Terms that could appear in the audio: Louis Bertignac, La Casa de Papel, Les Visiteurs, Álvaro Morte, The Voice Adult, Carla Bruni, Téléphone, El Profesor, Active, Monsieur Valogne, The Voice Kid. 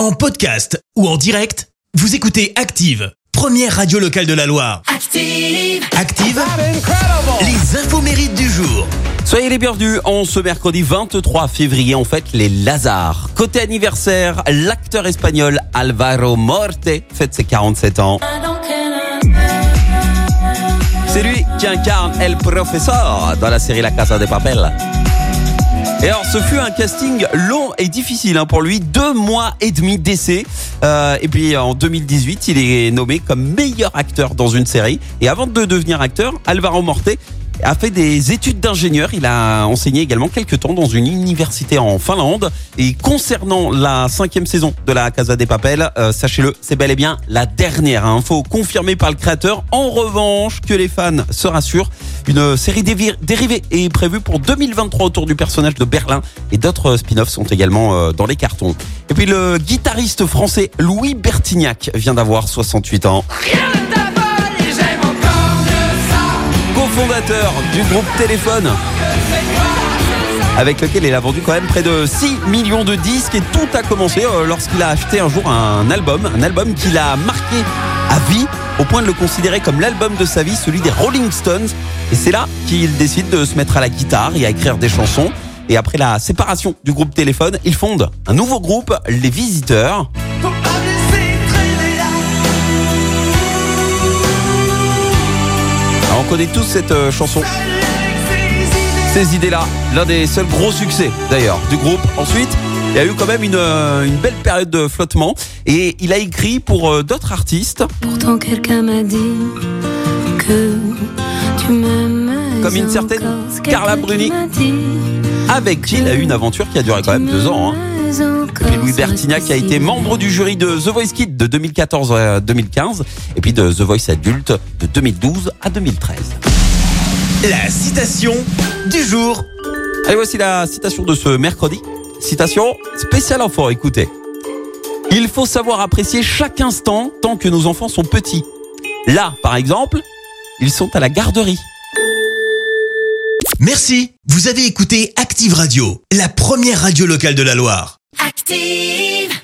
En podcast ou en direct, vous écoutez Active, première radio locale de la Loire. Active, Active, les infos mérites du jour. Soyez les bienvenus, en ce mercredi 23 février, on fête les Lazars. Côté anniversaire, l'acteur espagnol Álvaro Morte fête ses 47 ans. C'est lui qui incarne El Profesor dans la série La Casa de Papel. Et alors, ce fut un casting long et difficile pour lui, 2 mois et demi d'essai. Et puis en 2018, il est nommé comme meilleur acteur dans une série. Et avant de devenir acteur, Álvaro Morte a fait des études d'ingénieur. Il a enseigné également quelques temps dans une université en Finlande. Et concernant la 5e saison de La Casa de Papel, sachez-le, c'est bel et bien la dernière info confirmée par le créateur. En revanche, que les fans se rassurent, une série dérivée est prévue pour 2023 autour du personnage de Berlin. Et d'autres spin-offs sont également dans les cartons. Et puis le guitariste français Louis Bertignac vient d'avoir 68 ans. Fondateur du groupe Téléphone, avec lequel il a vendu quand même près de 6 millions de disques, et tout a commencé lorsqu'il a acheté un jour un album qui l'a marqué à vie, au point de le considérer comme l'album de sa vie, celui des Rolling Stones. Et c'est là qu'il décide de se mettre à la guitare et à écrire des chansons. Et après la séparation du groupe Téléphone, il fonde un nouveau groupe, Les Visiteurs. On connaît tous cette chanson, ces idées-là, l'un des seuls gros succès d'ailleurs du groupe. Ensuite, il y a eu quand même une belle période de flottement, et il a écrit pour d'autres artistes. Pourtant quelqu'un m'a dit que tu m'aimes, comme une certaine Carla Bruni, avec qui il a eu une aventure qui a duré quand même 2 ans. Et puis Louis Bertignac a été membre du jury de The Voice Kid de 2014 à 2015, et puis de The Voice Adult de 2012 à 2013. La citation du jour. Allez, voici la citation de ce mercredi. Citation spéciale enfant, écoutez. Il faut savoir apprécier chaque instant tant que nos enfants sont petits. Là, par exemple, ils sont à la garderie. Merci, vous avez écouté Active Radio, la première radio locale de la Loire. Active!